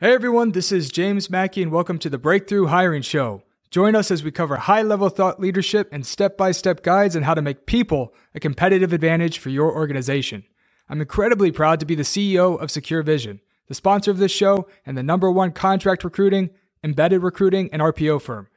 Hey everyone, this is James Mackey and welcome to the Breakthrough Hiring Show. Join us as we cover high-level thought leadership and step-by-step guides on how to make people a competitive advantage for your organization. I'm incredibly proud to be the CEO of SecureVision, the sponsor of this show and the #1 contract recruiting, embedded recruiting, and RPO firm.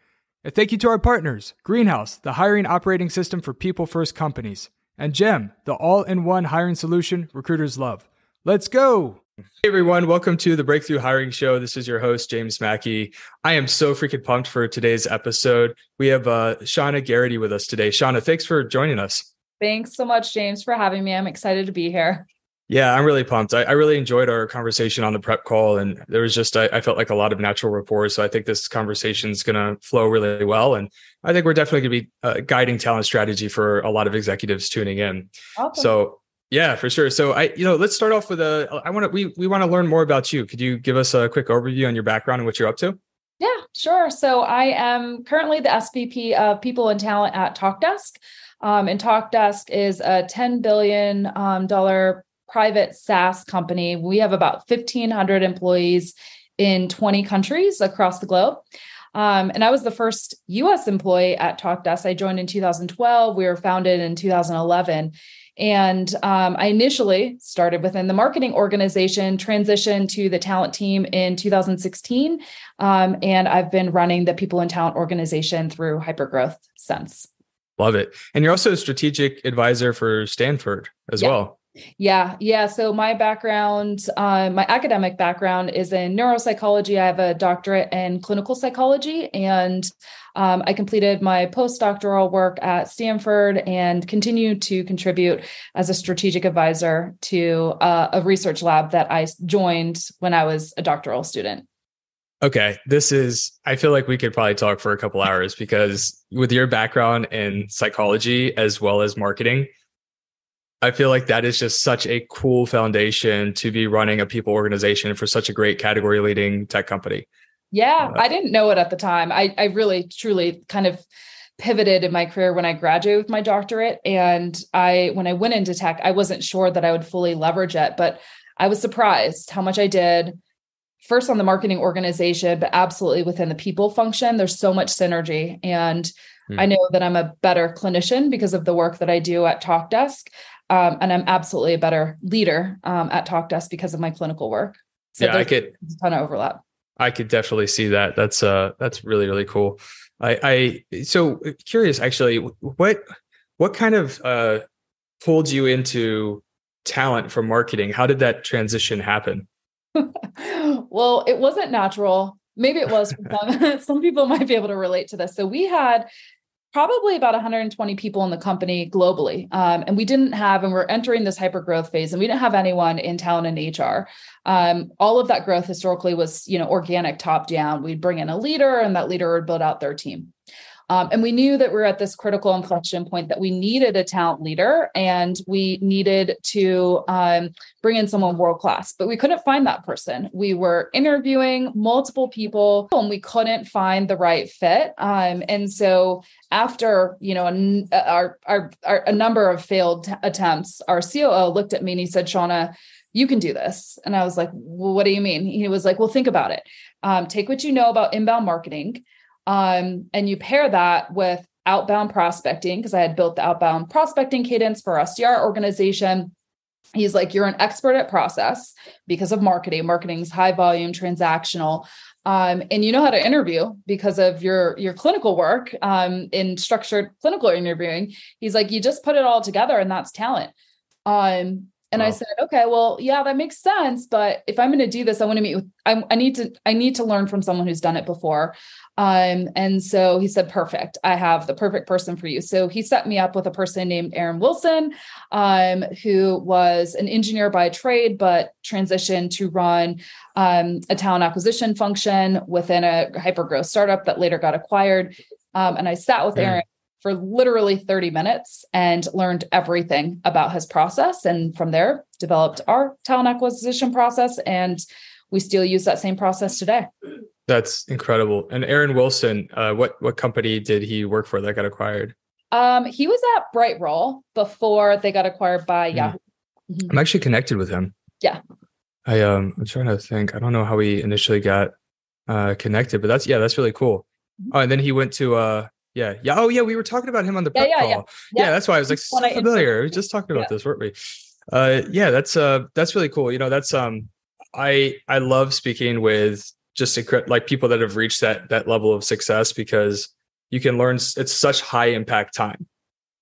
And thank you to our partners, Greenhouse, the hiring operating system for people-first companies, and Gem, the all-in-one hiring solution recruiters love. Let's go! Hey everyone, welcome to the Breakthrough Hiring Show. This is your host, James Mackey. I am so freaking pumped for today's episode. We have Shauna Geraghty with us today. Shauna, thanks for joining us. Thanks so much, James, for having me. I'm excited to be here. Yeah, I'm really pumped. I really enjoyed our conversation on the prep call, and there was just, I felt like a lot of natural rapport. So I think this conversation is going to flow really well. And I think we're definitely going to be guiding talent strategy for a lot of executives tuning in. Awesome. So yeah, for sure. So let's start off with we want to learn more about you. Could you give us a quick overview on your background and what you're up to? Yeah, sure. So I am currently the SVP of People and Talent at Talkdesk. And Talkdesk is a $10 billion private SaaS company. We have about 1,500 employees in 20 countries across the globe. And I was the first U.S. employee at Talkdesk. I joined in 2012. We were founded in 2011. And I initially started within the marketing organization, transitioned to the talent team in 2016. And I've been running the people and talent organization through hypergrowth since. Love it. And you're also a strategic advisor for Stanford as well. Yeah. So my background, my academic background is in neuropsychology. I have a doctorate in clinical psychology, and I completed my postdoctoral work at Stanford and continue to contribute as a strategic advisor to a research lab that I joined when I was a doctoral student. Okay, I feel like we could probably talk for a couple hours, because with your background in psychology as well as marketing, I feel like that is just such a cool foundation to be running a people organization for such a great category leading tech company. Yeah, I didn't know it at the time. I really, truly kind of pivoted in my career when I graduated with my doctorate. And when I went into tech, I wasn't sure that I would fully leverage it, but I was surprised how much I did. First on the marketing organization, but absolutely within the people function, there's so much synergy. And I know that I'm a better clinician because of the work that I do at Talkdesk. And I'm absolutely a better leader at Talkdesk because of my clinical work. So yeah, there's a ton of overlap. I could definitely see that. That's really, really cool. I so curious actually, what kind of pulled you into talent from marketing? How did that transition happen? Well, it wasn't natural. Maybe it was for some. Some people might be able to relate to this. So we had probably about 120 people in the company globally. And we didn't have, and we're entering this hyper growth phase, and we didn't have anyone in talent and HR. All of that growth historically was, organic, top down. We'd bring in a leader and that leader would build out their team. And we knew that we were at this critical inflection point that we needed a talent leader, and we needed to bring in someone world-class, but we couldn't find that person. We were interviewing multiple people and we couldn't find the right fit. And so after, a number of failed attempts, our COO looked at me and he said, "Shauna, you can do this." And I was like, "Well, what do you mean?" He was like, "Well, think about it. Take what you know about inbound marketing, and you pair that with outbound prospecting," because I had built the outbound prospecting cadence for our SDR organization. He's like, "You're an expert at process because of marketing. Marketing's high volume, transactional, and you know how to interview because of your clinical work in structured clinical interviewing." He's like, "You just put it all together, and that's talent." And wow. I said, "Okay, well, yeah, that makes sense. But if I'm going to do this, I want to meet with, I need to learn from someone who's done it before." And so he said, "Perfect. I have the perfect person for you." So he set me up with a person named Aaron Wilson, who was an engineer by trade, but transitioned to run a talent acquisition function within a hypergrowth startup that later got acquired. And I sat with Aaron for literally 30 minutes and learned everything about his process. And from there, developed our talent acquisition process. And we still use that same process today. That's incredible. And Aaron Wilson, what company did he work for that got acquired? He was at Bright Roll before they got acquired by Yahoo. I'm actually connected with him. Yeah. I'm trying to think. I don't know how we initially got connected, but that's really cool. Oh, and then he went to we were talking about him on the prep call. Yeah, that's why I was like so familiar. We were just talking about this, weren't we? That's really cool. You know, that's I love speaking with just like people that have reached that level of success, because you can learn. It's such high impact time.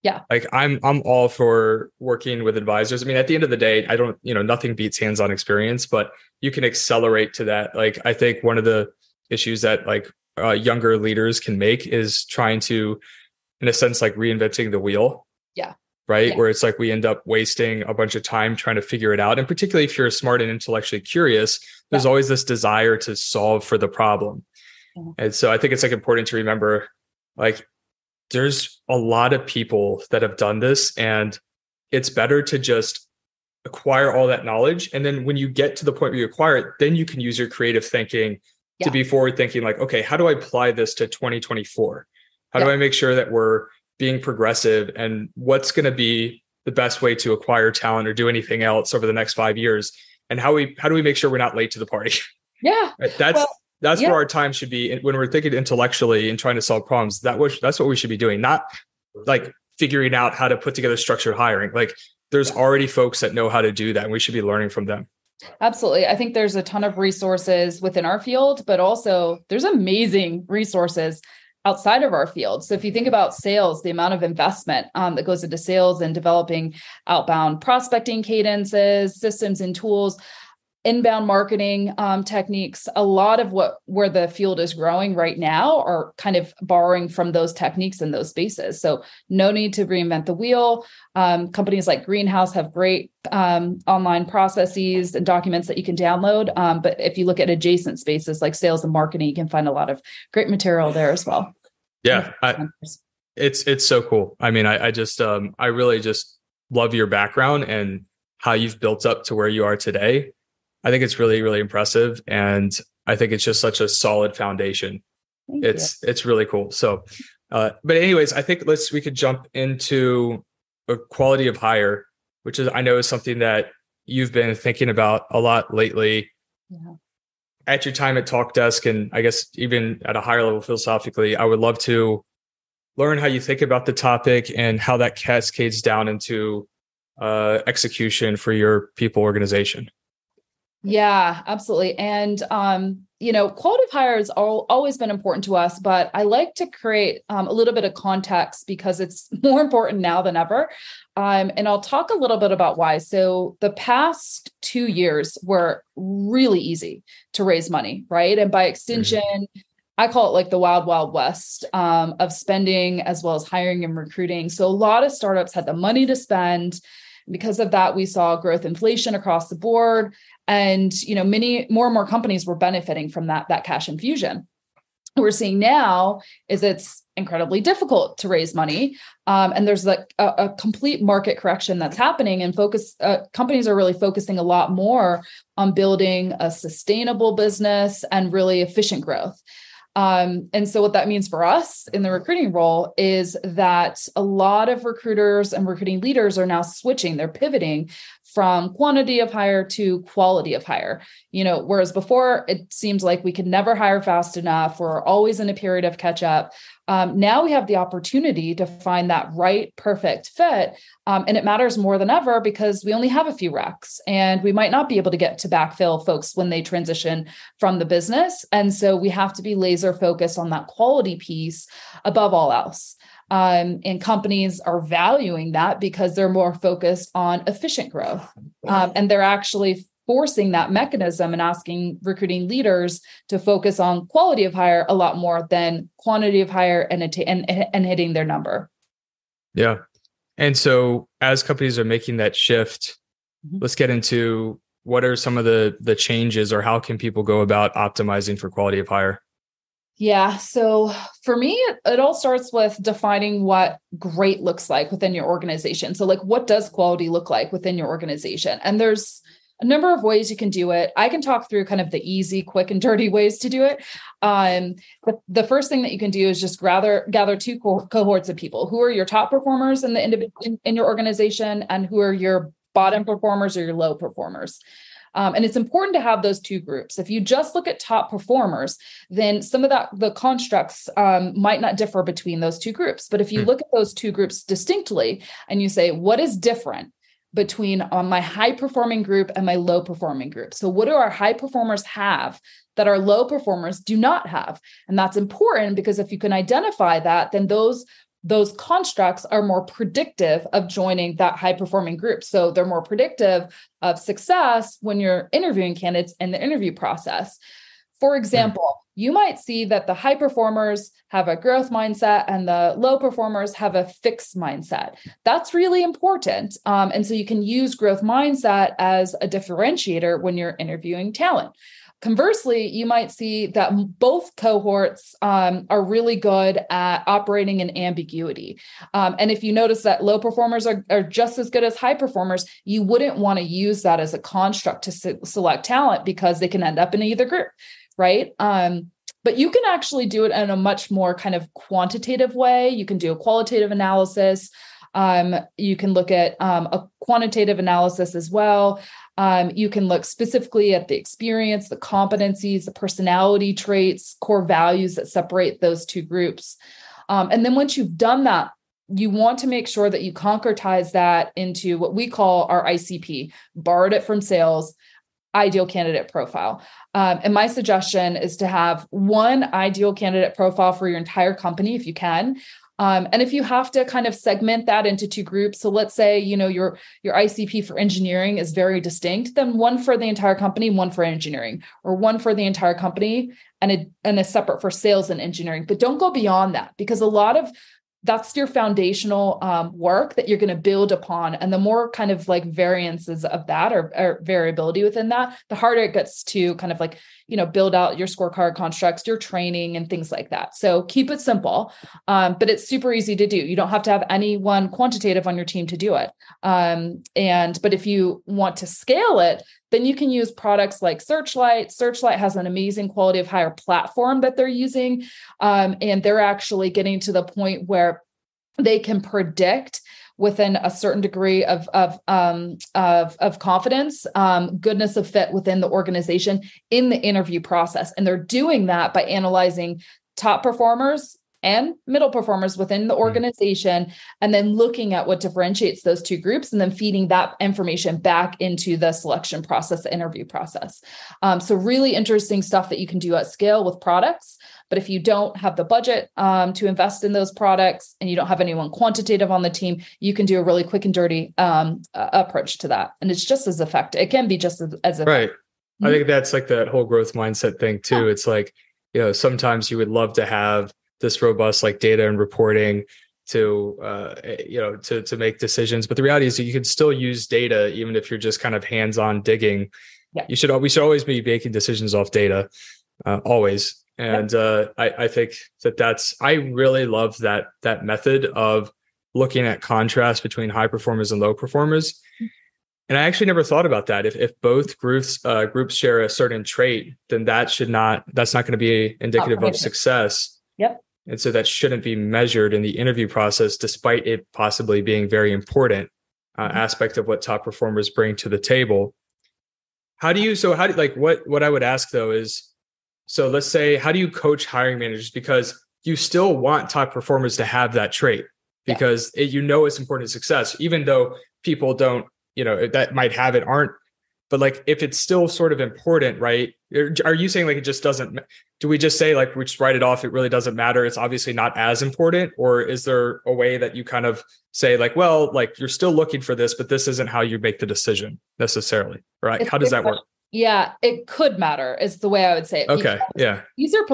Yeah. Like I'm all for working with advisors. I mean, at the end of the day, I don't, nothing beats hands-on experience, but you can accelerate to that. Like, I think one of the issues that like younger leaders can make is trying to, in a sense, like reinventing the wheel. Yeah. Right. Yeah. Where it's like, we end up wasting a bunch of time trying to figure it out. And particularly if you're smart and intellectually curious, there's always this desire to solve for the problem. Mm-hmm. And so I think it's like important to remember, like, there's a lot of people that have done this, and it's better to just acquire all that knowledge. And then when you get to the point where you acquire it, then you can use your creative thinking to be forward thinking, like, okay, how do I apply this to 2024? How do I make sure that we're being progressive, and what's going to be the best way to acquire talent or do anything else over the next 5 years? And how do we make sure we're not late to the party? Yeah. That's where our time should be when we're thinking intellectually and trying to solve problems. That's what we should be doing, not like figuring out how to put together structured hiring. Like, there's already folks that know how to do that, and we should be learning from them. Absolutely. I think there's a ton of resources within our field, but also there's amazing resources outside of our field. So if you think about sales, the amount of investment that goes into sales and developing outbound prospecting cadences, systems and tools, inbound marketing techniques, a lot of where the field is growing right now are kind of borrowing from those techniques in those spaces. So no need to reinvent the wheel. Companies like Greenhouse have great online processes and documents that you can download. But if you look at adjacent spaces like sales and marketing, you can find a lot of great material there as well. Yeah, it's so cool. I mean, I just, I really just love your background and how you've built up to where you are today. I think it's really, really impressive. And I think it's just such a solid foundation. It's really cool. So, but anyways, I think we could jump into a quality of hire, which is, I know, is something that you've been thinking about a lot lately at your time at Talkdesk. And I guess even at a higher level philosophically, I would love to learn how you think about the topic and how that cascades down into execution for your people organization. Yeah, absolutely. And, quality of hire has always been important to us, but I like to create a little bit of context because it's more important now than ever. And I'll talk a little bit about why. So the past 2 years were really easy to raise money, right? And by extension, I call it like the wild, wild west of spending as well as hiring and recruiting. So a lot of startups had the money to spend. Because of that, we saw growth inflation across the board. And, many more and more companies were benefiting from that cash infusion. What we're seeing now is it's incredibly difficult to raise money. And there's like a complete market correction that's happening, and companies are really focusing a lot more on building a sustainable business and really efficient growth. And so what that means for us in the recruiting role is that a lot of recruiters and recruiting leaders are now switching. They're pivoting from quantity of hire to quality of hire. Whereas before it seems like we could never hire fast enough. We're always in a period of catch up. Now we have the opportunity to find that right, perfect fit. And it matters more than ever because we only have a few racks, and we might not be able to get to backfill folks when they transition from the business. And so we have to be laser focused on that quality piece above all else. And companies are valuing that because they're more focused on efficient growth. And they're actually forcing that mechanism and asking recruiting leaders to focus on quality of hire a lot more than quantity of hire and hitting their number. Yeah. And so as companies are making that shift, let's get into what are some of the changes, or how can people go about optimizing for quality of hire? Yeah. So for me, it all starts with defining what great looks like within your organization. So like, what does quality look like within your organization? And there's a number of ways you can do it. I can talk through kind of the easy, quick, and dirty ways to do it. But the first thing that you can do is just gather two cohorts of people. Who are your top performers in the individual in your organization, and who are your bottom performers or your low performers? And it's important to have those two groups. If you just look at top performers, then some of that, the constructs might not differ between those two groups. But if you look at those two groups distinctly and you say, what is different between my high performing group and my low performing group? So what do our high performers have that our low performers do not have? And that's important because if you can identify that, then those constructs are more predictive of joining that high performing group. So they're more predictive of success when you're interviewing candidates in the interview process. For example, you might see that the high performers have a growth mindset and the low performers have a fixed mindset. That's really important. And so you can use growth mindset as a differentiator when you're interviewing talent. Conversely, you might see that both cohorts are really good at operating in ambiguity. And if you notice that low performers are just as good as high performers, you wouldn't want to use that as a construct to select talent because they can end up in either group, right? But you can actually do it in a much more kind of quantitative way. You can do a qualitative analysis. You can look at a quantitative analysis as well. You can look specifically at the experience, the competencies, the personality traits, core values that separate those two groups. And then once you've done that, you want to make sure that you concretize that into what we call our ICP, borrowed it from sales, ideal candidate profile. And my suggestion is to have one ideal candidate profile for your entire company if you can. And if you have to kind of segment that into two groups, so let's say, you know, your ICP for engineering is very distinct, then one for the entire company, one for engineering, or one for the entire company and a separate for sales and engineering. But don't go beyond that, because a lot of that's your foundational work that you're going to build upon. And the more kind of like variances of that or variability within that, the harder it gets to kind of like, you know, build out your scorecard constructs, your training and things like that. So keep it simple, but it's super easy to do. You don't have to have anyone quantitative on your team to do it. But if you want to scale it, then you can use products like Searchlight. Searchlight has an amazing quality of hire platform that they're using. And they're actually getting to the point where they can predict within a certain degree of confidence, goodness of fit within the organization in the interview process. And they're doing that by analyzing top performers and middle performers within the organization, and then looking at what differentiates those two groups and then feeding that information back into the selection process, the interview process. So really interesting stuff that you can do at scale with products. But if you don't have the budget to invest in those products and you don't have anyone quantitative on the team, you can do a really quick and dirty approach to that. And it's just as effective. It can be just as effective. Right. I think that's like that whole growth mindset thing too. Yeah. It's like, you know, sometimes you would love to have this robust like data and reporting to make decisions. But the reality is that you can still use data, even if you're just kind of hands-on digging. Yeah. We should always be making decisions off data, always. And yeah. I think I really love that method of looking at contrast between high performers and low performers. Mm-hmm. And I actually never thought about that. If both groups share a certain trait, then that's not going to be indicative of success. Yep. And so that shouldn't be measured in the interview process, despite it possibly being very important aspect of what top performers bring to the table. What I would ask though is, so let's say, how do you coach hiring managers? Because you still want top performers to have that trait because it's important to success, even though people don't, you know, that might have it aren't. But like, if it's still sort of important, right? Are you saying like, it just doesn't, do we just say like, we just write it off? It really doesn't matter. It's obviously not as important. Or is there a way that you kind of say like, well, like you're still looking for this, but this isn't how you make the decision necessarily, right? How does that work? Yeah, it could matter is the way I would say it. Okay. Yeah. These are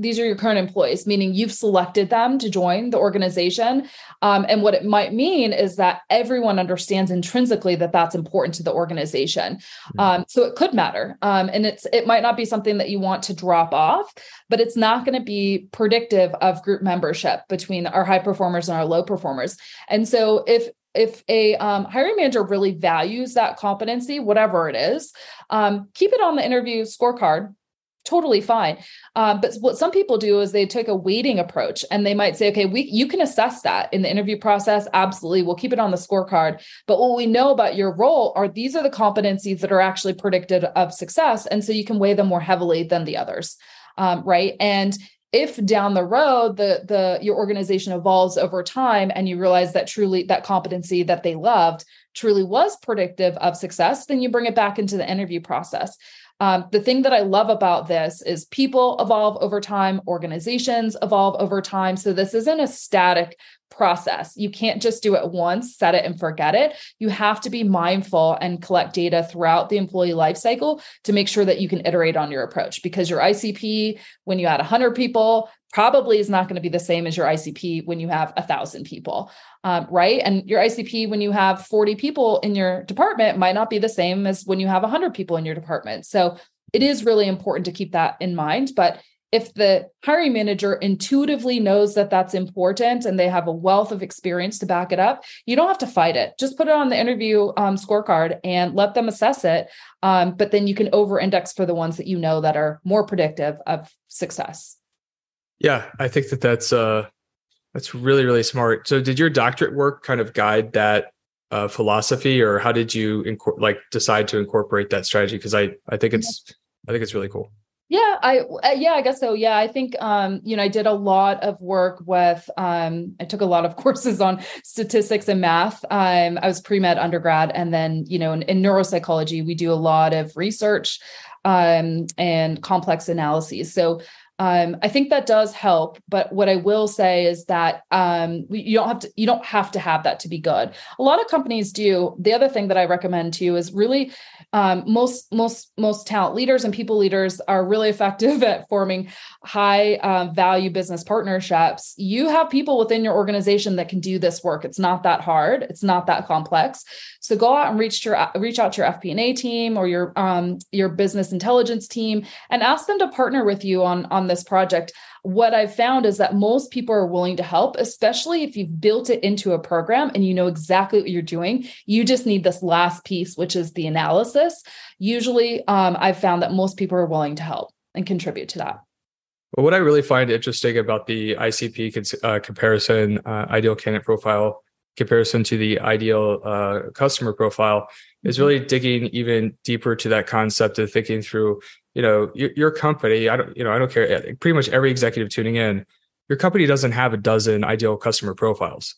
your current employees, meaning you've selected them to join the organization. And what it might mean is that everyone understands intrinsically that that's important to the organization. So it could matter. And it might not be something that you want to drop off, but it's not going to be predictive of group membership between our high performers and our low performers. And so if a hiring manager really values that competency, whatever it is, keep it on the interview scorecard totally fine. But what some people do is they take a weighting approach, and they might say, okay, you can assess that in the interview process. Absolutely. We'll keep it on the scorecard. But what we know about your role are these are the competencies that are actually predicted of success. And so you can weigh them more heavily than the others. Right. And if down the road, your organization evolves over time and you realize that truly that competency that they loved truly was predictive of success, then you bring it back into the interview process. The thing that I love about this is people evolve over time, organizations evolve over time. So this isn't a static process. You can't just do it once, set it and forget it. You have to be mindful and collect data throughout the employee lifecycle to make sure that you can iterate on your approach, because your ICP, when you add 100 people, probably is not going to be the same as your ICP when you have 1,000 people, right? And your ICP when you have 40 people in your department might not be the same as when you have 100 people in your department. So it is really important to keep that in mind. But if the hiring manager intuitively knows that that's important and they have a wealth of experience to back it up, you don't have to fight it. Just put it on the interview scorecard and let them assess it. But then you can over-index for the ones that you know that are more predictive of success. Yeah, I think that's really, really smart. So did your doctorate work kind of guide that philosophy, or how did you decide to incorporate that strategy? Because I think it's really cool. Yeah, I guess so. Yeah, I think, I did a lot of work with, I took a lot of courses on statistics and math. I was pre-med undergrad. And then, in neuropsychology, we do a lot of research and complex analyses. So I think that does help, but what I will say is that you don't have to have that to be good. A lot of companies do. The other thing that I recommend to you is really most talent leaders and people leaders are really effective at forming high value business partnerships. You have people within your organization that can do this work. It's not that hard. It's not that complex. So go out and reach out to your FP&A team or your business intelligence team and ask them to partner with you on this project. What I've found is that most people are willing to help, especially if you've built it into a program and you know exactly what you're doing. You just need this last piece, which is the analysis. Usually, I've found that most people are willing to help and contribute to that. Well, what I really find interesting about the ICP comparison, ideal candidate profile comparison to the ideal customer profile, is really digging even deeper to that concept of thinking through, your company. I don't care. Pretty much every executive tuning in, your company doesn't have a dozen ideal customer profiles.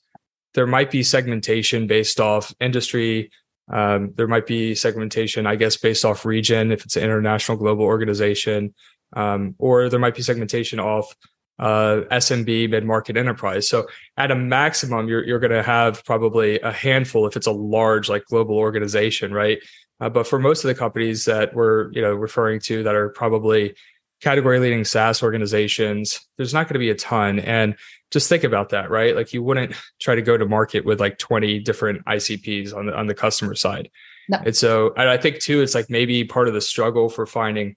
There might be segmentation based off industry. There might be segmentation, I guess, based off region, if it's an international global organization, or there might be segmentation off SMB, mid-market, enterprise. So at a maximum, you're going to have probably a handful if it's a large, global organization, right? But for most of the companies that we're referring to that are probably category-leading SaaS organizations, there's not going to be a ton. And just think about that, right? You wouldn't try to go to market with 20 different ICPs on the customer side. No. And so I think too, it's maybe part of the struggle for finding.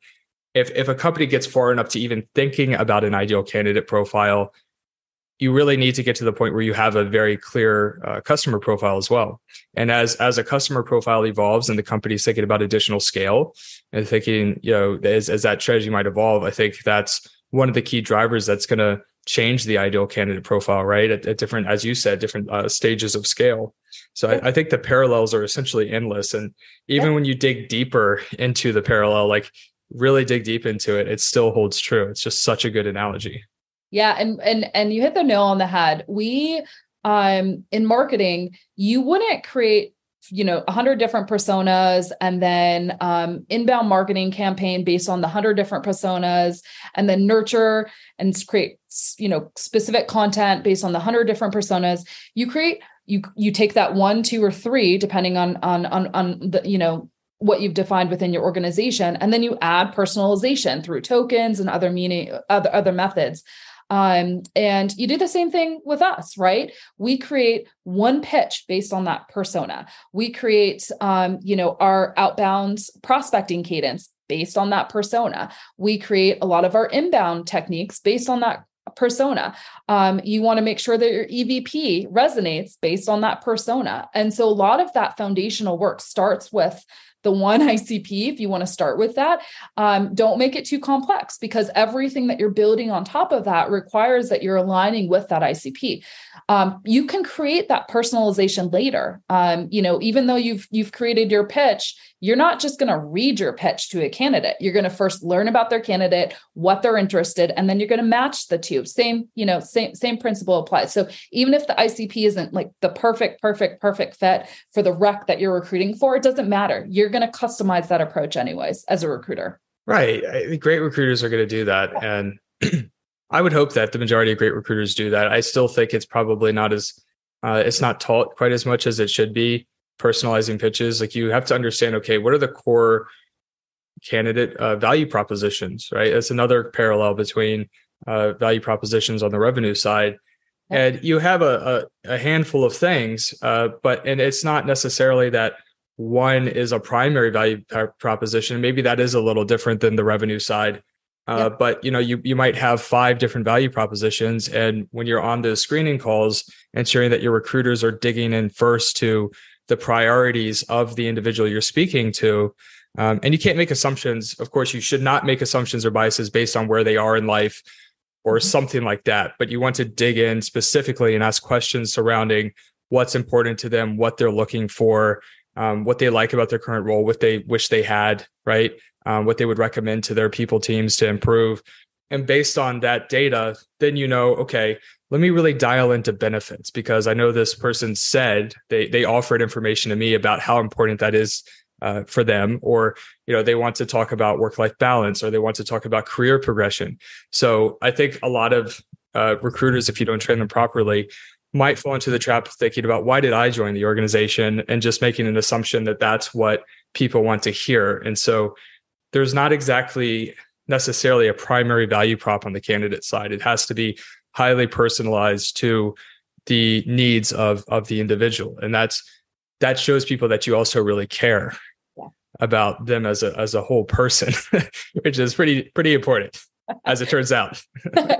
If a company gets far enough to even thinking about an ideal candidate profile, you really need to get to the point where you have a very clear customer profile as well. And as a customer profile evolves and the company's thinking about additional scale and thinking, as that strategy might evolve, I think that's one of the key drivers that's going to change the ideal candidate profile, right? At different, as you said, different stages of scale. So I think the parallels are essentially endless. And even when you dig deeper into the parallel, really dig deep into it, it still holds true. It's just such a good analogy. Yeah. And you hit the nail on the head. We, in marketing, you wouldn't create, 100 different personas and then, inbound marketing campaign based on the 100 different personas and then nurture and create, specific content based on the 100 different personas. You take that 1, 2, or 3, depending on the, what you've defined within your organization. And then you add personalization through tokens and other methods. And you do the same thing with us, right? We create one pitch based on that persona. We create, our outbound prospecting cadence based on that persona. We create a lot of our inbound techniques based on that persona. You want to make sure that your EVP resonates based on that persona. And so a lot of that foundational work starts with the one ICP, if you want to start with that. Don't make it too complex, because everything that you're building on top of that requires that you're aligning with that ICP. You can create that personalization later. Even though you've created your pitch, you're not just going to read your pitch to a candidate. You're going to first learn about their candidate, what they're interested, and then you're going to match the two. Same principle applies. So even if the ICP isn't like the perfect fit for the rec that you're recruiting for, it doesn't matter. You're going to customize that approach anyways as a recruiter. Right. I think great recruiters are going to do that. Yeah. And I would hope that the majority of great recruiters do that. I still think it's probably not as, it's not taught quite as much as it should be. Personalizing pitches, like you have to understand, okay, what are the core candidate value propositions, right? That's another parallel between value propositions on the revenue side. And you have a handful of things, but it's not necessarily that one is a primary value proposition. Maybe that is a little different than the revenue side. But you might have 5 different value propositions. And when you're on those screening calls, ensuring that your recruiters are digging in first to the priorities of the individual you're speaking to. And you can't make assumptions. Of course, you should not make assumptions or biases based on where they are in life or something like that. But you want to dig in specifically and ask questions surrounding what's important to them, what they're looking for, what they like about their current role, what they wish they had, right? What they would recommend to their people teams to improve. And based on that data, then you know, okay, let me really dial into benefits, because I know this person said they offered information to me about how important that is for them, or they want to talk about work-life balance, or they want to talk about career progression. So I think a lot of recruiters, if you don't train them properly, might fall into the trap of thinking about why did I join the organization, and just making an assumption that that's what people want to hear. And so there's not exactly necessarily a primary value prop on the candidate side. It has to be highly personalized to the needs of the individual. And that shows people that you also really care about them as a whole person, which is pretty important, as it turns out.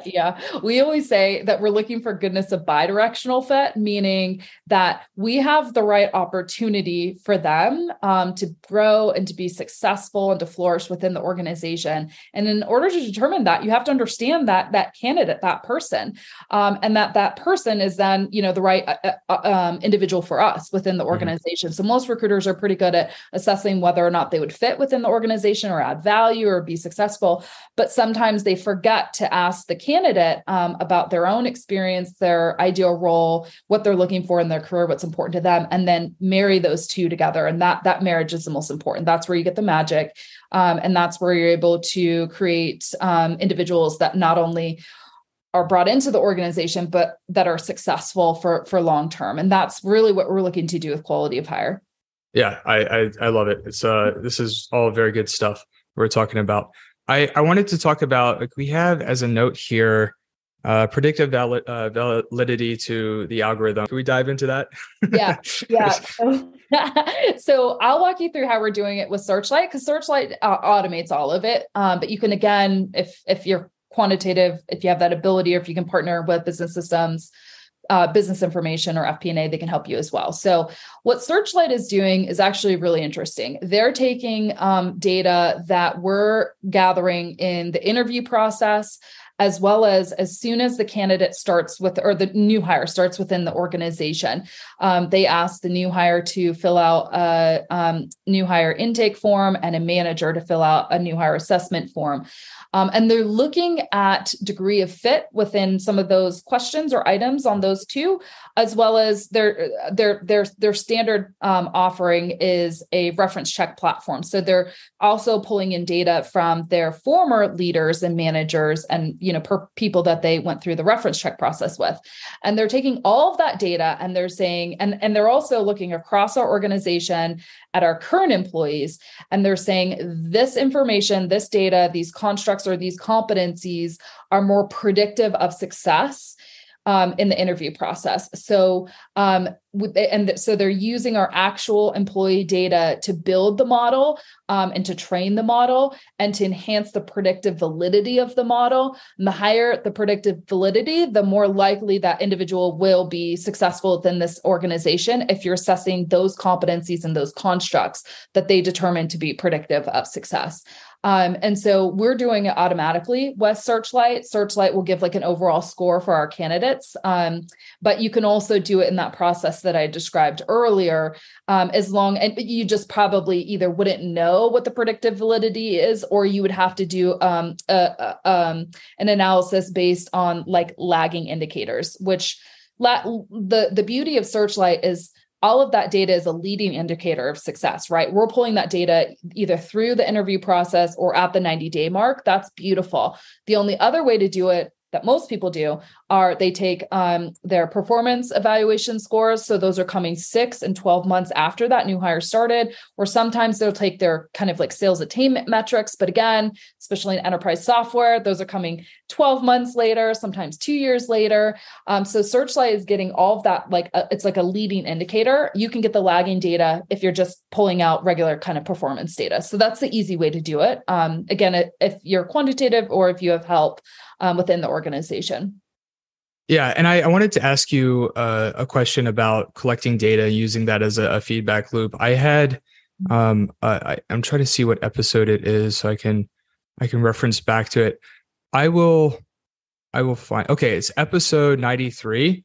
Yeah. We always say that we're looking for goodness of bi-directional fit, meaning that we have the right opportunity for them to grow and to be successful and to flourish within the organization. And in order to determine that, you have to understand that candidate, that person, and that person is then, the right individual for us within the organization. Mm-hmm. So most recruiters are pretty good at assessing whether or not they would fit within the organization or add value or be successful. But sometimes they forget to ask the candidate about their own experience, their ideal role, what they're looking for in their career, what's important to them, and then marry those two together. And that marriage is the most important. That's where you get the magic. And that's where you're able to create individuals that not only are brought into the organization, but that are successful for long term. And that's really what we're looking to do with quality of hire. Yeah, I love it. It's this is all very good stuff we're talking about. I wanted to talk about, like, we have as a note here, predictive validity to the algorithm. Can we dive into that? Yeah. So I'll walk you through how we're doing it with Searchlight, because Searchlight automates all of it. But you can, again, if you're quantitative, if you have that ability, or if you can partner with business systems, business information, or FP&A, they can help you as well. So what Searchlight is doing is actually really interesting. They're taking data that we're gathering in the interview process, as well as soon as the candidate starts with, or the new hire starts within the organization. They ask the new hire to fill out a new hire intake form, and a manager to fill out a new hire assessment form. And they're looking at degree of fit within some of those questions or items on those two, as well as their standard offering is a reference check platform. So they're also pulling in data from their former leaders and managers and, people that they went through the reference check process with. And they're taking all of that data, and they're saying, and they're also looking across our organization at our current employees. And they're saying this information, this data, these constructs, or these competencies are more predictive of success in the interview process. So, so they're using our actual employee data to build the model and to train the model and to enhance the predictive validity of the model. And the higher the predictive validity, the more likely that individual will be successful within this organization if you're assessing those competencies and those constructs that they determine to be predictive of success. And so we're doing it automatically with Searchlight. Searchlight will give like an overall score for our candidates. But you can also do it in that process that I described earlier, as long, and you just probably either wouldn't know what the predictive validity is, or you would have to do an analysis based on like lagging indicators, which the beauty of Searchlight is all of that data is a leading indicator of success, right? We're pulling that data either through the interview process or at the 90-day mark. That's beautiful. The only other way to do it that most people do are they take their performance evaluation scores. So those are coming 6 and 12 months after that new hire started, or sometimes they'll take their kind of like sales attainment metrics. But again, especially in enterprise software, those are coming 12 months later, sometimes 2 years later. So Searchlight is getting all of that, like it's like a leading indicator. You can get the lagging data if you're just pulling out regular kind of performance data. So that's the easy way to do it. Again, if you're quantitative or if you have help within the organization. Yeah. And I wanted to ask you a question about collecting data, using that as a feedback loop. I had, I'm trying to see what episode it is so I can reference back to it. I will find, okay, it's episode 93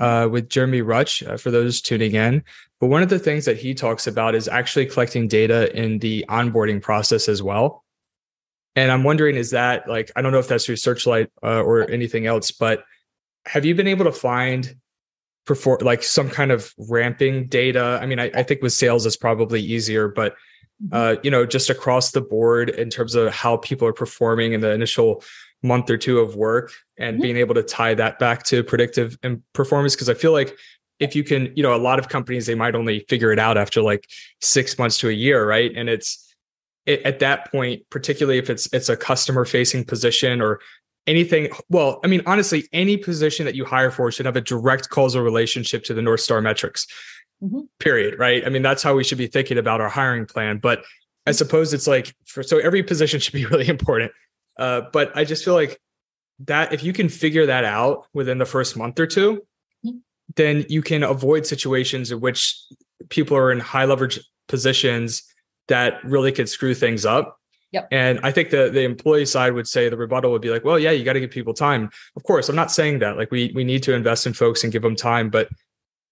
with Jeremy Rutch for those tuning in. But one of the things that he talks about is actually collecting data in the onboarding process as well. And I'm wondering, is that like, I don't know if that's through Searchlight or anything else, but have you been able to find like some kind of ramping data? I mean, I think with sales, it's probably easier, but, just across the board in terms of how people are performing in the initial month or two of work and being able to tie that back to predictive and performance. Cause I feel like if you can, a lot of companies, they might only figure it out after like 6 months to a year. Right. And It, at that point, particularly if it's a customer facing position or anything, well, I mean, honestly, any position that you hire for should have a direct causal relationship to the North Star metrics, period, right? I mean, that's how we should be thinking about our hiring plan. But I suppose it's like, so every position should be really important. But I just feel like that if you can figure that out within the first month or two, then you can avoid situations in which people are in high leverage positions that really could screw things up. Yep. And I think the employee side would say the rebuttal would be like, well, yeah, you got to give people time. Of course, I'm not saying that. Like we need to invest in folks and give them time. But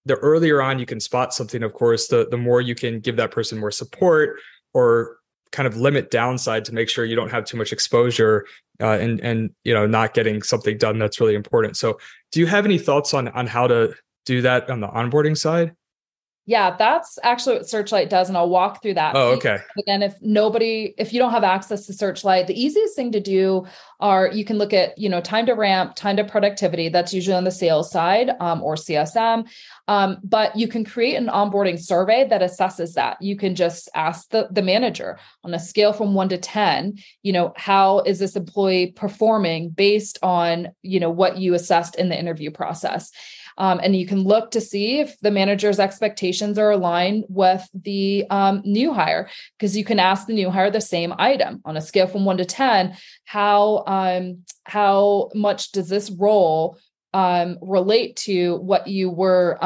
the earlier on you can spot something, of course, the more you can give that person more support or kind of limit downside to make sure you don't have too much exposure and not getting something done that's really important. So do you have any thoughts on how to do that on the onboarding side? Yeah, that's actually what Searchlight does. And I'll walk through that. Oh, okay. Again, if you don't have access to Searchlight, the easiest thing to do are you can look at, time to ramp, time to productivity. That's usually on the sales side or CSM. But you can create an onboarding survey that assesses that. You can just ask the manager on a scale from 1 to 10, how is this employee performing based on, what you assessed in the interview process. And you can look to see if the manager's expectations are aligned with the new hire, because you can ask the new hire the same item on a scale from 1 to 10. How much does this role relate to what you were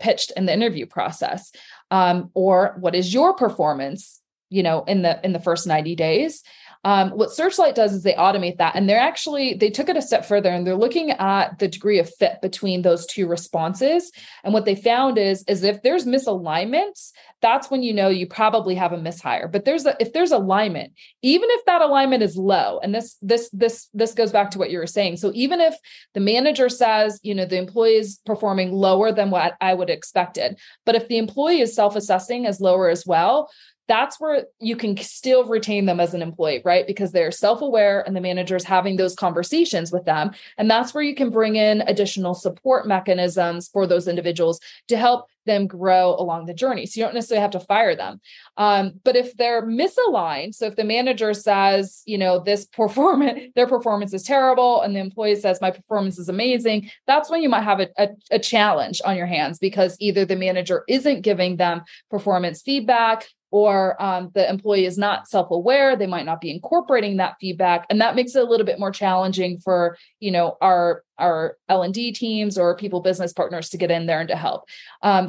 pitched in the interview process, or what is your performance? In the first 90 days. What Searchlight does is they automate that. And they took it a step further and they're looking at the degree of fit between those two responses. And what they found is if there's misalignments, that's when you probably have a mishire. But if there's alignment, even if that alignment is low, and this goes back to what you were saying. So even if the manager says, the employee is performing lower than what I would have expected, but if the employee is self-assessing as lower as well, that's where you can still retain them as an employee, right? Because they're self-aware and the manager's having those conversations with them. And that's where you can bring in additional support mechanisms for those individuals to help them grow along the journey. So you don't necessarily have to fire them. But if they're misaligned, so if the manager says, you know, their performance is terrible, and the employee says, my performance is amazing, that's when you might have a challenge on your hands, because either the manager isn't giving them performance feedback, or the employee is not self-aware. They might not be incorporating that feedback. And that makes it a little bit more challenging for, you know, our L&D teams or people business partners to get in there and to help.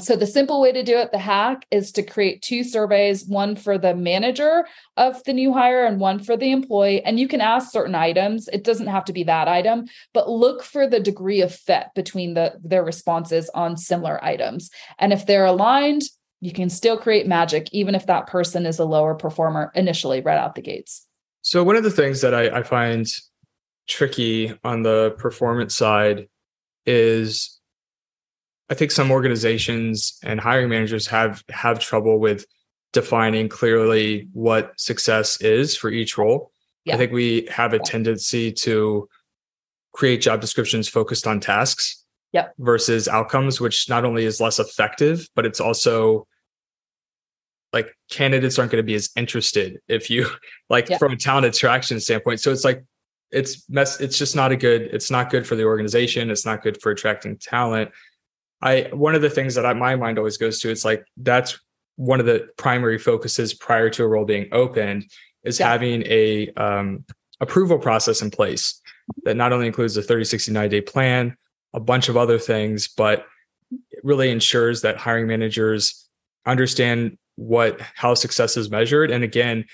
So the simple way to do it, the hack, is to create two surveys, one for the manager of the new hire and one for the employee. And you can ask certain items. It doesn't have to be that item, but look for the degree of fit between their responses on similar items. And if they're aligned, you can still create magic, even if that person is a lower performer initially right out the gates. So one of the things that I find tricky on the performance side is, I think some organizations and hiring managers have trouble with defining clearly what success is for each role. Yeah. I think we have a tendency to create job descriptions focused on tasks. Yep. Versus outcomes, which not only is less effective, but it's also like candidates aren't going to be as interested if you from a talent attraction standpoint. So it's like, it's just not it's not good for the organization. It's not good for attracting talent. One of the things that my mind always goes to, it's like, that's one of the primary focuses prior to a role being opened, is having a approval process in place that not only includes a 30, 60, 90-day plan, a bunch of other things, but it really ensures that hiring managers understand how success is measured. And again,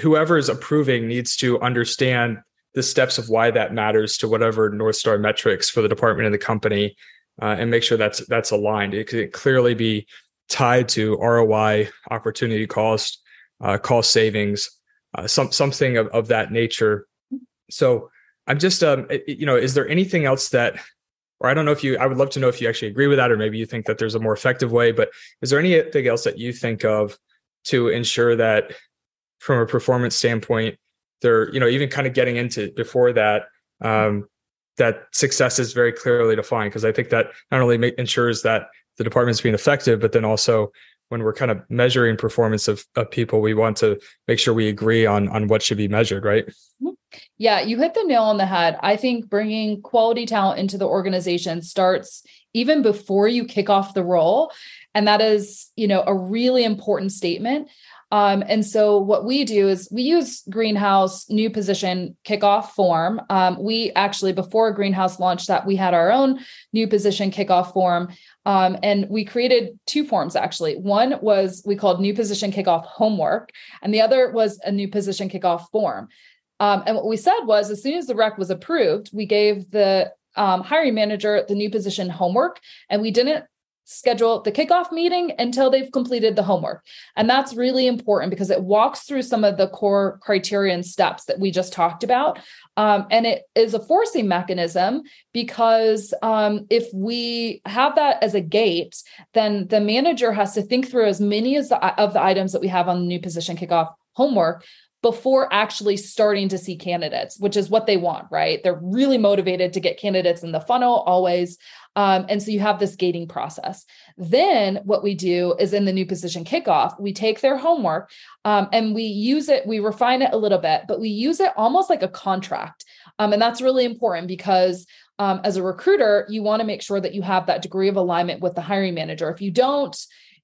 whoever is approving needs to understand the steps of why that matters to whatever North Star metrics for the department and the company, and make sure that's aligned. It could clearly be tied to ROI, opportunity cost, cost savings, something of that nature. So I'm just, is there anything else that, or I don't know if I would love to know if you actually agree with that, or maybe you think that there's a more effective way, but is there anything else that you think of to ensure that from a performance standpoint, they're, even kind of getting into before that, that success is very clearly defined? Because I think that not only ensures that the department's being effective, but then also when we're kind of measuring performance of people, we want to make sure we agree on what should be measured, right? Mm-hmm. Yeah, you hit the nail on the head. I think bringing quality talent into the organization starts even before you kick off the role. And that is, a really important statement. And so what we do is we use Greenhouse new position kickoff form. We actually, before Greenhouse launched that, we had our own new position kickoff form. And we created two forms, actually. One was we called new position kickoff homework, and the other was a new position kickoff form. And what we said was, as soon as the rec was approved, we gave the hiring manager the new position homework, and we didn't schedule the kickoff meeting until they've completed the homework. And that's really important because it walks through some of the core criteria and steps that we just talked about. And it is a forcing mechanism because if we have that as a gate, then the manager has to think through as many of the items that we have on the new position kickoff homework before actually starting to see candidates, which is what they want, right? They're really motivated to get candidates in the funnel always. And so you have this gating process. Then what we do is, in the new position kickoff, we take their homework and we use it, we refine it a little bit, but we use it almost like a contract. And that's really important because as a recruiter, you want to make sure that you have that degree of alignment with the hiring manager. If you don't,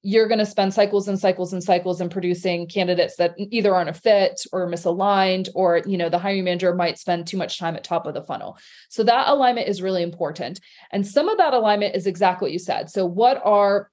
you're going to spend cycles and cycles and cycles in producing candidates that either aren't a fit or misaligned, or, the hiring manager might spend too much time at top of the funnel. So that alignment is really important. And some of that alignment is exactly what you said. So what are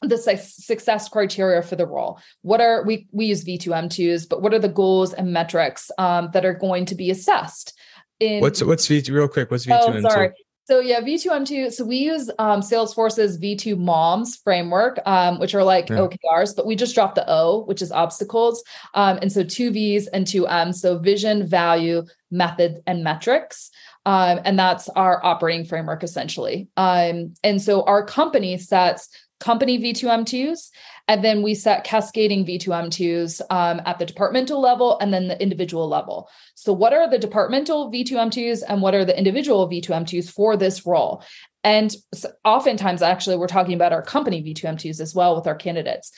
the success criteria for the role? What are, we use V2M2s, but what are the goals and metrics that are going to be assessed? What's V2M2? Oh, sorry. So yeah, V2M2. So we use Salesforce's V2 MOMS framework, which are like OKRs, but we just dropped the O, which is obstacles. And so 2 Vs and 2 Ms. So vision, value, method, and metrics. And that's our operating framework essentially. And so our company sets company V2M2s, and then we set cascading V2M2s at the departmental level and then the individual level. So what are the departmental V2M2s and what are the individual V2M2s for this role? And oftentimes, actually, we're talking about our company V2M2s as well with our candidates,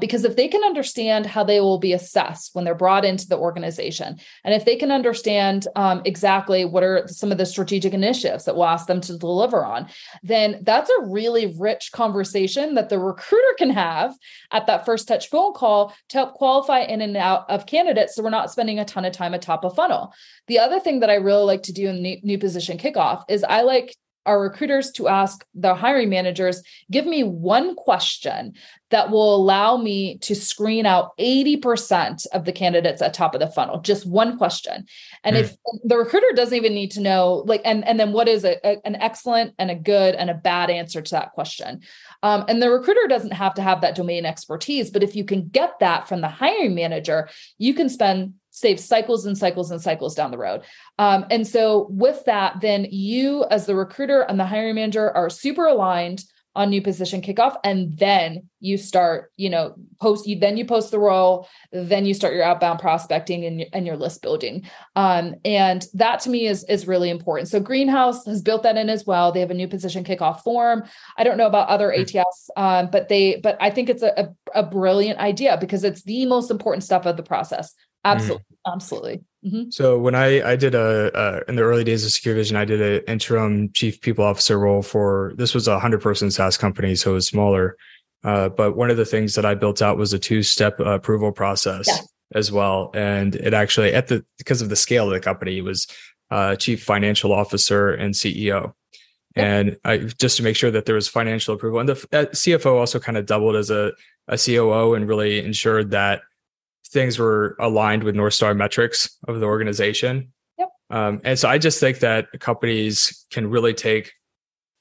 because if they can understand how they will be assessed when they're brought into the organization, and if they can understand exactly what are some of the strategic initiatives that we'll ask them to deliver on, then that's a really rich conversation that the recruiter can have at that first touch phone call to help qualify in and out of candidates, so we're not spending a ton of time at top of funnel. The other thing that I really like to do in new position kickoff is I like our recruiters to ask the hiring managers, give me one question that will allow me to screen out 80% of the candidates at top of the funnel, just one question. And if the recruiter doesn't even need to know, like, and then what is an excellent and a good and a bad answer to that question? And the recruiter doesn't have to have that domain expertise, but if you can get that from the hiring manager, you can save cycles and cycles and cycles down the road. And so with that, then you as the recruiter and the hiring manager are super aligned on new position kickoff. And then you start, then you post the role, then you start your outbound prospecting and your list building. And that to me is really important. So Greenhouse has built that in as well. They have a new position kickoff form. I don't know about other ATS, but I think it's a brilliant idea because it's the most important step of the process. Absolutely. Mm-hmm. So when I did in the early days of SecureVision, I did an interim chief people officer role this was a 100-person SaaS company, so it was smaller. But one of the things that I built out was a 2-step approval process as well. And it actually, because of the scale of the company, it was chief financial officer and CEO. And just to make sure that there was financial approval. And the CFO also kind of doubled as a COO and really ensured that things were aligned with North Star metrics of the organization. Yep. And so I just think that companies can really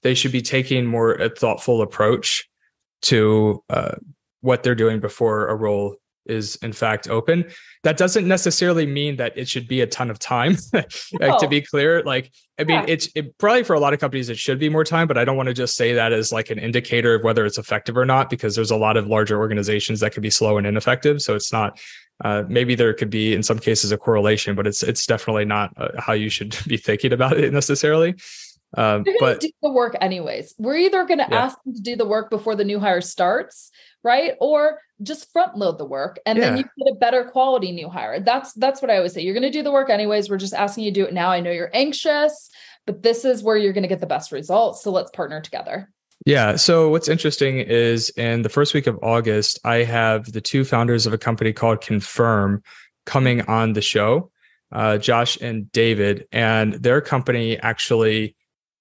they should be taking more a thoughtful approach to what they're doing before a role is in fact open. That doesn't necessarily mean that it should be a ton of time. To be clear, it's probably for a lot of companies, it should be more time, but I don't want to just say that as like an indicator of whether it's effective or not, because there's a lot of larger organizations that could be slow and ineffective. So it's not, maybe there could be in some cases a correlation, but it's definitely not how you should be thinking about it necessarily. They're going to do the work anyways. We're either going to ask them to do the work before the new hire starts, right? Or just front load the work and then you get a better quality new hire. That's what I always say. You're going to do the work anyways. We're just asking you to do it now. I know you're anxious, but this is where you're going to get the best results. So let's partner together. Yeah. So what's interesting is in the first week of August, I have the 2 founders of a company called Confirm coming on the show, Josh and David, and their company actually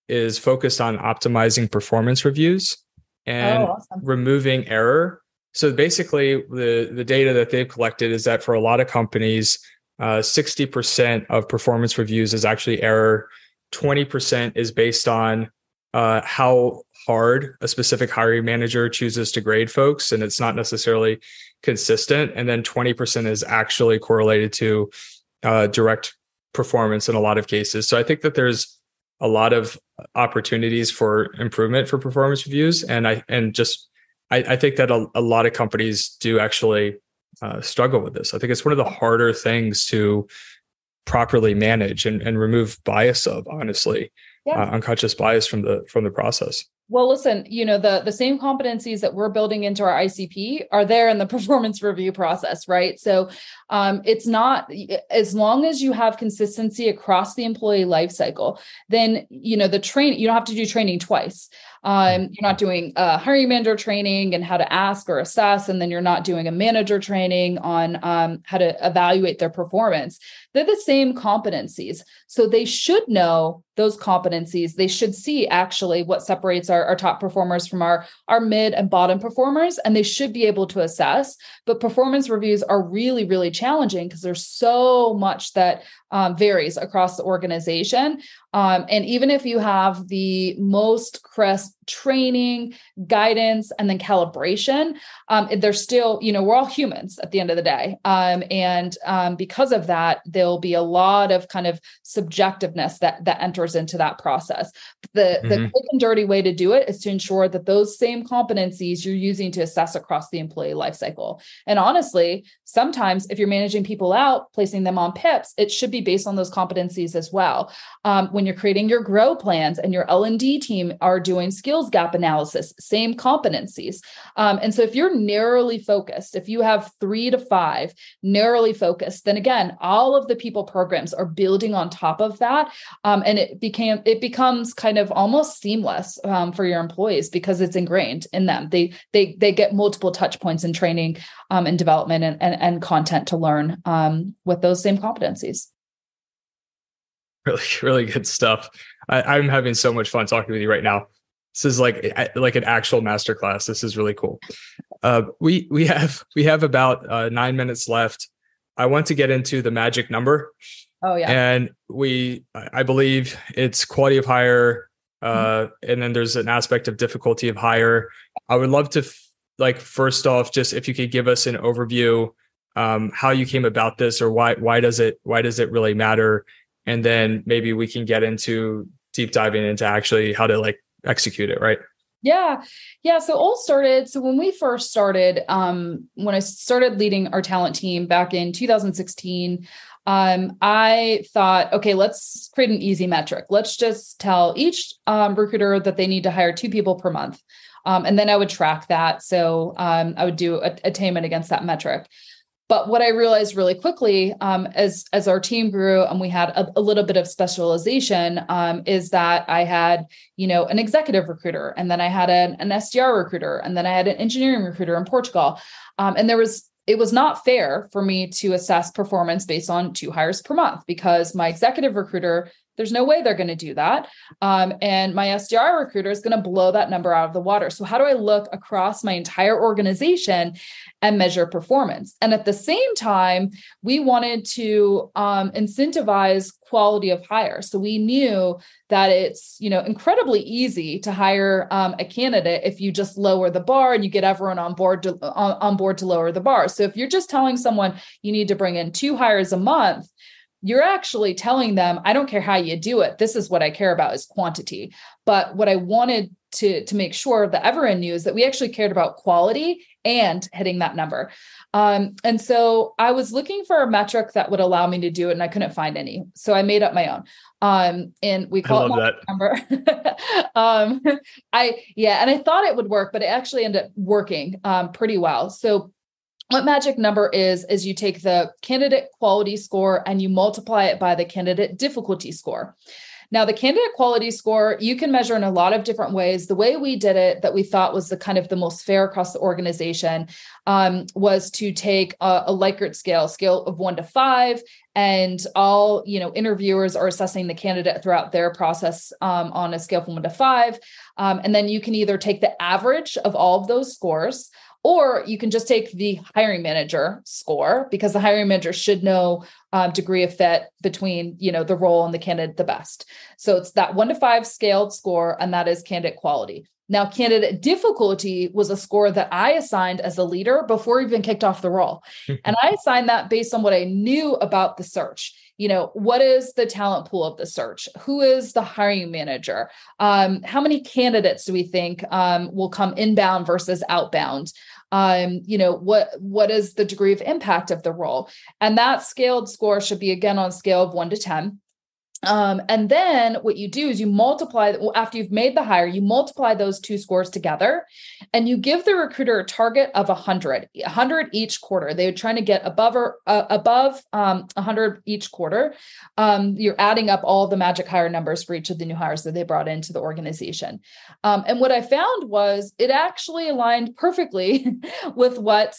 is focused on optimizing performance reviews and removing error. So basically the data that they've collected is that for a lot of companies, 60% of performance reviews is actually error. 20% is based on how hard a specific hiring manager chooses to grade folks, and it's not necessarily consistent. And then 20% is actually correlated to direct performance in a lot of cases. So I think that there's a lot of opportunities for improvement for performance reviews. And I think that a lot of companies do actually struggle with this. I think it's one of the harder things to properly manage and remove bias of, honestly, unconscious bias from the process. Well, listen, the same competencies that we're building into our ICP are there in the performance review process, right? So it's not, as long as you have consistency across the employee lifecycle, then, the training, you don't have to do training twice. You're not doing hiring manager training and how to ask or assess, and then you're not doing a manager training on how to evaluate their performance. They're the same competencies. So they should know those competencies. They should see actually what separates our top performers from our mid and bottom performers, and they should be able to assess. But performance reviews are really, really challenging because there's so much that varies across the organization. And even if you have the most crisp training, guidance, and then calibration, they're still, we're all humans at the end of the day. And because of that, there'll be a lot of kind of subjectiveness that enters into that process. The quick and dirty way to do it is to ensure that those same competencies you're using to assess across the employee lifecycle. And honestly, sometimes if you're managing people out, placing them on PIPs, it should be based on those competencies as well. When you're creating your grow plans and your L&D team are doing skills gap analysis, same competencies. And so if you're narrowly focused, if you have 3 to 5 narrowly focused, then again, all of the people programs are building on top of that. And it becomes kind of almost seamless for your employees because it's ingrained in them. They get multiple touch points in training and development and content to learn with those same competencies. Really, really good stuff. I'm having so much fun talking with you right now. This is like an actual masterclass. This is really cool. We have about 9 minutes left. I want to get into the magic number. Oh yeah. And I believe it's quality of hire. And then there's an aspect of difficulty of hire. I would love to first off, just if you could give us an overview, how you came about this or why does it really matter? And then maybe we can get into deep diving into actually how to execute it, right? Yeah. So when we first started, when I started leading our talent team back in 2016, I thought, okay, let's create an easy metric. Let's just tell each recruiter that they need to hire 2 people per month. And then I would track that. So I would do attainment against that metric. But what I realized really quickly as our team grew and we had a little bit of specialization is that I had, an executive recruiter, and then I had an SDR recruiter, and then I had an engineering recruiter in Portugal. And it was not fair for me to assess performance based on 2 hires per month because my executive recruiter, there's no way they're going to do that. And my SDR recruiter is going to blow that number out of the water. So how do I look across my entire organization and measure performance? And at the same time, we wanted to incentivize quality of hire. So we knew that it's, incredibly easy to hire a candidate if you just lower the bar and you get everyone on board to lower the bar. So if you're just telling someone you need to bring in 2 hires a month, you're actually telling them, I don't care how you do it. This is what I care about is quantity. But what I wanted to make sure that everyone knew is that we actually cared about quality and hitting that number. And so I was looking for a metric that would allow me to do it, and I couldn't find any. So I made up my own. And we call it magic number. And I thought it would work, but it actually ended up working pretty well. So what magic number is you take the candidate quality score and you multiply it by the candidate difficulty score. Now, the candidate quality score, you can measure in a lot of different ways. The way we did it that we thought was the kind of the most fair across the organization was to take a Likert scale of 1 to 5, and all, interviewers are assessing the candidate throughout their process on a scale from 1 to 5. And then you can either take the average of all of those scores, or you can just take the hiring manager score because the hiring manager should know degree of fit between, the role and the candidate the best. So it's that 1 to 5 scaled score, and that is candidate quality. Now, candidate difficulty was a score that I assigned as a leader before we even kicked off the role. And I assigned that based on what I knew about the search. What is the talent pool of the search? Who is the hiring manager? How many candidates do we think will come inbound versus outbound? What is the degree of impact of the role? And that scaled score should be, again, on a scale of 1 to 10. And then what you do is you multiply, after you've made the hire, you multiply those 2 scores together and you give the recruiter a target of 100 each quarter. They were trying to get above 100 each quarter. You're adding up all the magic hire numbers for each of the new hires that they brought into the organization. And what I found was it actually aligned perfectly with what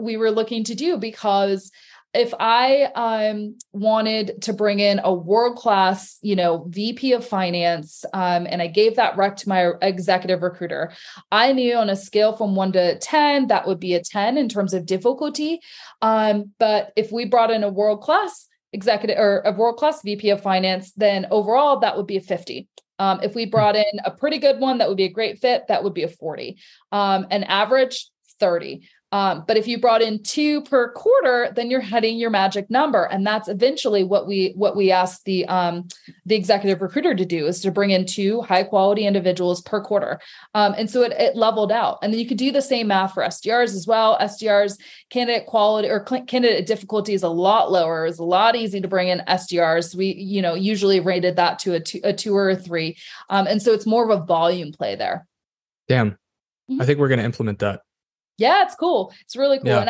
we were looking to do, because if I wanted to bring in a world-class, VP of finance, and I gave that rec to my executive recruiter, I knew on a scale from 1 to 10, that would be a 10 in terms of difficulty. But if we brought in a world-class executive or a world-class VP of finance, then overall that would be a 50. If we brought in a pretty good one, that would be a great fit. That would be a 40. An average 30. But if you brought in two per quarter, then you're hitting your magic number. And that's eventually what we asked the executive recruiter to do, is to bring in two high quality individuals per quarter. And so it leveled out. And then you could do the same math for SDRs as well. SDRs, candidate quality or candidate difficulty is a lot lower. It's a lot easier to bring in SDRs. We, usually rated that to a two or a three. And so it's more of a volume play there. Damn. Mm-hmm. I think we're going to implement that. Yeah, it's cool. It's really cool. Yeah.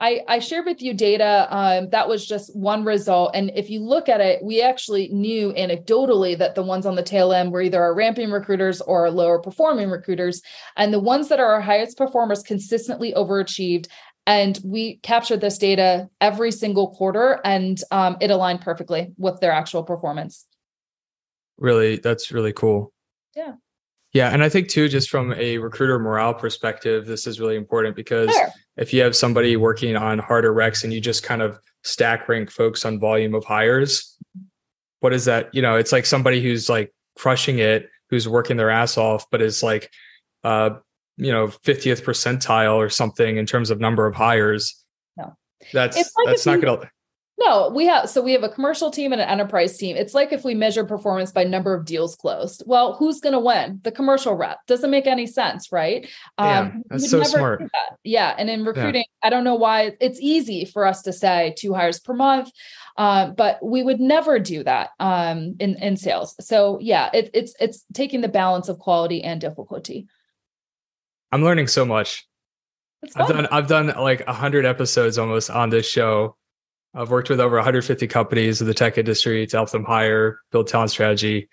And I shared with you data that was just one result. And if you look at it, we actually knew anecdotally that the ones on the tail end were either our ramping recruiters or our lower performing recruiters. And the ones that are our highest performers consistently overachieved. And we captured this data every single quarter, and it aligned perfectly with their actual performance. Really, that's really cool. Yeah. Yeah. And I think too, just from a recruiter morale perspective, this is really important because if you have somebody working on harder recs and you just kind of stack rank folks on volume of hires, what is that? It's like somebody who's like crushing it, who's working their ass off, but is like, 50th percentile or something in terms of number of hires. No, that's not going to... No, we have a commercial team and an enterprise team. It's like if we measure performance by number of deals closed. Well, who's going to win? The commercial rep. Doesn't make any sense, right? That's so smart. Yeah. And in recruiting, I don't know why it's easy for us to say 2 hires per month, but we would never do that in sales. So yeah, it's taking the balance of quality and difficulty. I'm learning so much. I've done like 100 episodes almost on this show. I've worked with over 150 companies in the tech industry to help them hire, build talent strategy.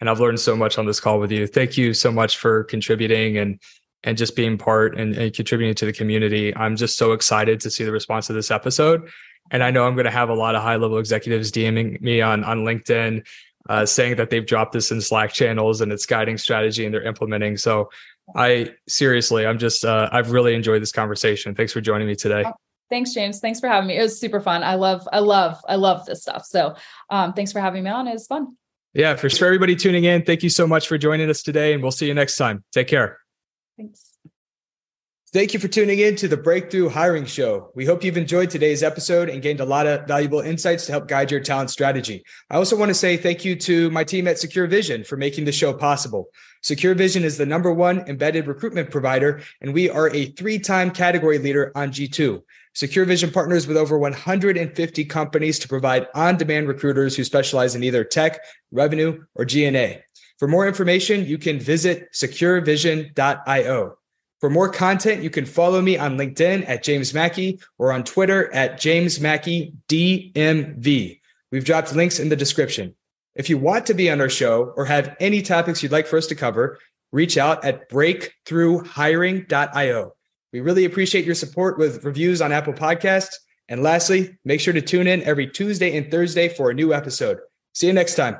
And I've learned so much on this call with you. Thank you so much for contributing and just being part and contributing to the community. I'm just so excited to see the response to this episode. And I know I'm going to have a lot of high-level executives DMing me on LinkedIn, saying that they've dropped this in Slack channels and it's guiding strategy and they're implementing. So I've really enjoyed this conversation. Thanks for joining me today. Thanks, James. Thanks for having me. It was super fun. I love this stuff. So thanks for having me on. It was fun. Yeah, for everybody tuning in, thank you so much for joining us today, and we'll see you next time. Take care. Thanks. Thank you for tuning in to the Breakthrough Hiring Show. We hope you've enjoyed today's episode and gained a lot of valuable insights to help guide your talent strategy. I also want to say thank you to my team at SecureVision for making the show possible. SecureVision is the #1 embedded recruitment provider, and we are a 3-time category leader on G2. SecureVision partners with over 150 companies to provide on-demand recruiters who specialize in either tech, revenue, or G&A. For more information, you can visit securevision.io. For more content, you can follow me on LinkedIn at James Mackey or on Twitter at James Mackey DMV. We've dropped links in the description. If you want to be on our show or have any topics you'd like for us to cover, reach out at breakthroughhiring.io. We really appreciate your support with reviews on Apple Podcasts. And lastly, make sure to tune in every Tuesday and Thursday for a new episode. See you next time.